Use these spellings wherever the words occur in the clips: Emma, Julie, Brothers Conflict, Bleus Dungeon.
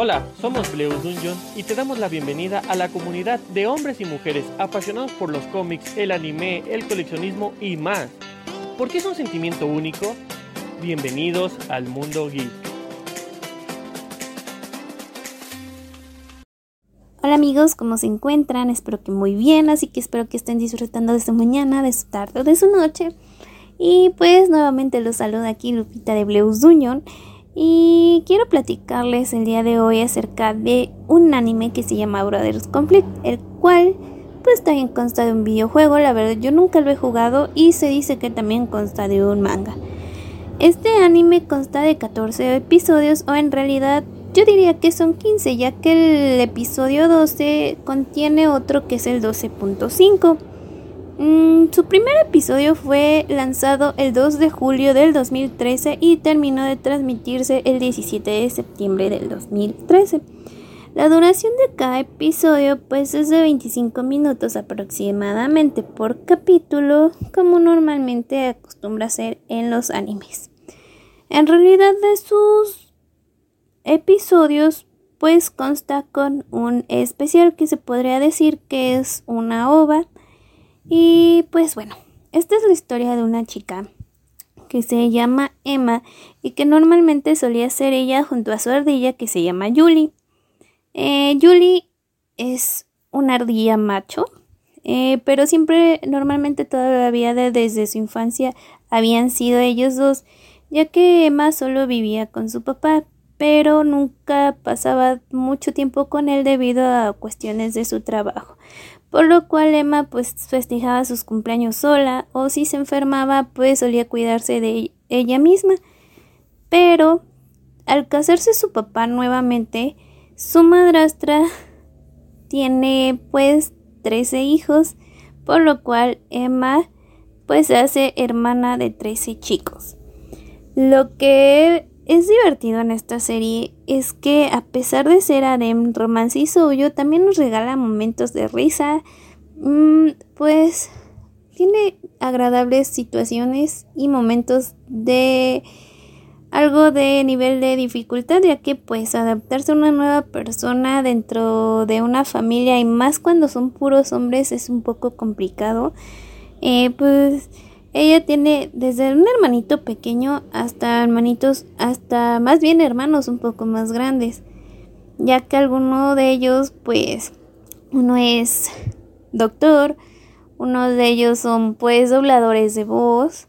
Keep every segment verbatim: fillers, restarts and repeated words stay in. Hola, somos Bleus Dungeon y te damos la bienvenida a la comunidad de hombres y mujeres apasionados por los cómics, el anime, el coleccionismo y más. ¿Por qué es un sentimiento único? Bienvenidos al mundo geek. Hola amigos, ¿cómo se encuentran? Espero que muy bien, así que espero que estén disfrutando de su mañana, de su tarde o de su noche. Y pues nuevamente los saluda aquí Lupita de Bleus Dungeon. Y quiero platicarles el día de hoy acerca de un anime que se llama Brothers Conflict, el cual pues también consta de un videojuego. La verdad yo nunca lo he jugado y se dice que también consta de un manga. Este anime consta de catorce episodios, o en realidad yo diría que son quince, ya que el episodio doce contiene otro que es el doce punto cinco. Mm, su primer episodio fue lanzado el dos de julio del dos mil trece y terminó de transmitirse el diecisiete de septiembre del dos mil trece. La duración de cada episodio pues es de veinticinco minutos aproximadamente por capítulo, como normalmente acostumbra a ser en los animes. En realidad de sus episodios pues consta con un especial que se podría decir que es una ova. Y pues bueno, esta es la historia de una chica que se llama Emma y que normalmente solía ser ella junto a su ardilla que se llama Julie. Eh, Julie es una ardilla macho, eh, pero siempre, normalmente todavía de, desde su infancia habían sido ellos dos, ya que Emma solo vivía con su papá, pero nunca pasaba mucho tiempo con él debido a cuestiones de su trabajo. Por lo cual Emma pues festejaba sus cumpleaños sola, o si se enfermaba pues solía cuidarse de ella misma. Pero al casarse su papá nuevamente, su madrastra tiene pues trece hijos, por lo cual Emma pues se hace hermana de trece chicos. Lo que es divertido en esta serie es que a pesar de ser harem, romance y shoujo, también nos regala momentos de risa, pues tiene agradables situaciones y momentos de algo de nivel de dificultad, ya que pues adaptarse a una nueva persona dentro de una familia y más cuando son puros hombres es un poco complicado. Eh, pues ella tiene desde un hermanito pequeño hasta hermanitos, hasta más bien hermanos un poco más grandes, ya que alguno de ellos pues uno es doctor, uno de ellos son pues dobladores de voz,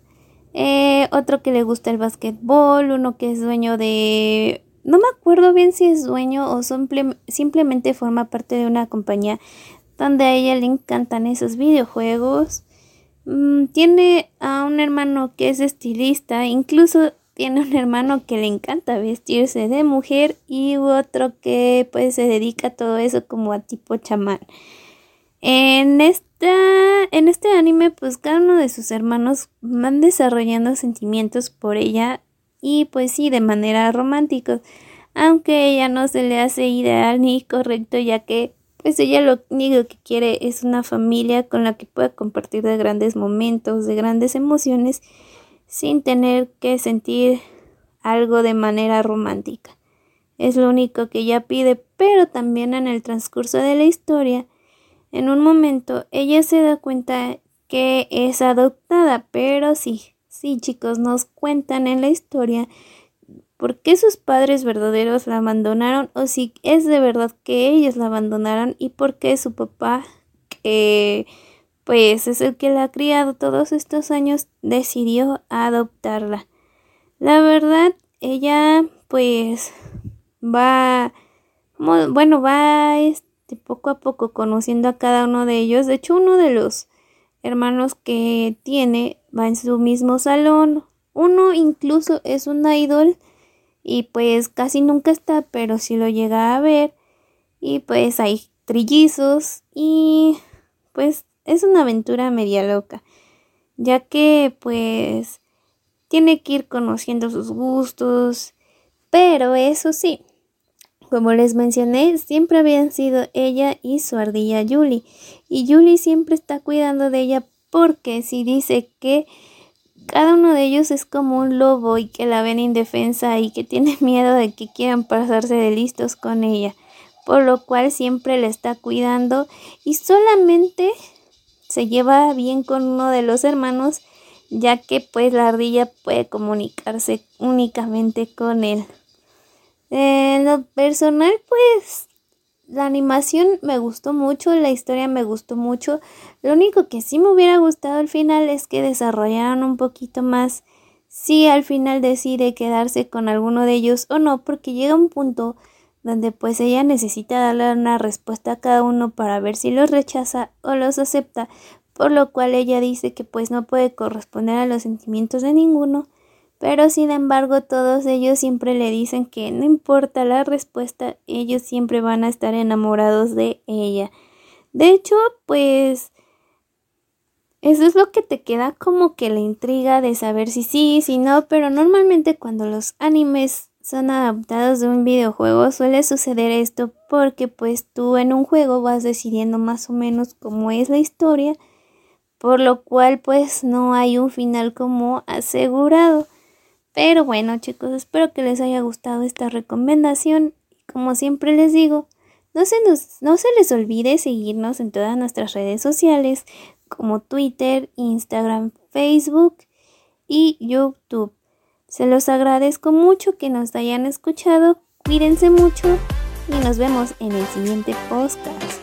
eh, otro que le gusta el basquetbol, uno que es dueño de, no me acuerdo bien si es dueño o simple, simplemente forma parte de una compañía donde a ella le encantan esos videojuegos. Tiene a un hermano que es estilista, incluso tiene un hermano que le encanta vestirse de mujer y otro que pues se dedica a todo eso como a tipo chamán. En esta, en este anime pues cada uno de sus hermanos van desarrollando sentimientos por ella y pues sí de manera romántica, aunque ella no se le hace ideal ni correcto, ya que pues ella lo único que quiere es una familia con la que pueda compartir de grandes momentos, de grandes emociones, sin tener que sentir algo de manera romántica. Es lo único que ella pide, pero también en el transcurso de la historia, en un momento ella se da cuenta que es adoptada, pero sí, sí chicos, nos cuentan en la historia ¿por qué sus padres verdaderos la abandonaron? O si es de verdad que ellos la abandonaron y por qué su papá, que pues es el que la ha criado todos estos años, decidió adoptarla. La verdad, ella pues va, bueno, va este, poco a poco conociendo a cada uno de ellos. De hecho, uno de los hermanos que tiene va en su mismo salón. Uno incluso es un idol. Y pues casi nunca está, pero sí lo llega a ver. Y pues hay trillizos y pues es una aventura media loca, ya que pues tiene que ir conociendo sus gustos. Pero eso sí, como les mencioné, siempre habían sido ella y su ardilla Julie. Y Julie siempre está cuidando de ella porque si dice que cada uno de ellos es como un lobo y que la ven indefensa y que tiene miedo de que quieran pasarse de listos con ella, por lo cual siempre la está cuidando y solamente se lleva bien con uno de los hermanos, ya que pues la ardilla puede comunicarse únicamente con él. En lo personal, pues la animación me gustó mucho, la historia me gustó mucho. Lo único que sí me hubiera gustado al final es que desarrollaran un poquito más si al final decide quedarse con alguno de ellos o no, porque llega un punto donde pues ella necesita darle una respuesta a cada uno para ver si los rechaza o los acepta, por lo cual ella dice que pues no puede corresponder a los sentimientos de ninguno. Pero sin embargo todos ellos siempre le dicen que no importa la respuesta, ellos siempre van a estar enamorados de ella. De hecho, pues eso es lo que te queda como que la intriga de saber si sí, si no, pero normalmente cuando los animes son adaptados de un videojuego suele suceder esto porque pues tú en un juego vas decidiendo más o menos cómo es la historia, por lo cual pues no hay un final como asegurado. Pero bueno chicos, espero que les haya gustado esta recomendación. Como siempre les digo, no se, nos, no se les olvide seguirnos en todas nuestras redes sociales como Twitter, Instagram, Facebook y YouTube. Se los agradezco mucho que nos hayan escuchado, cuídense mucho y nos vemos en el siguiente podcast.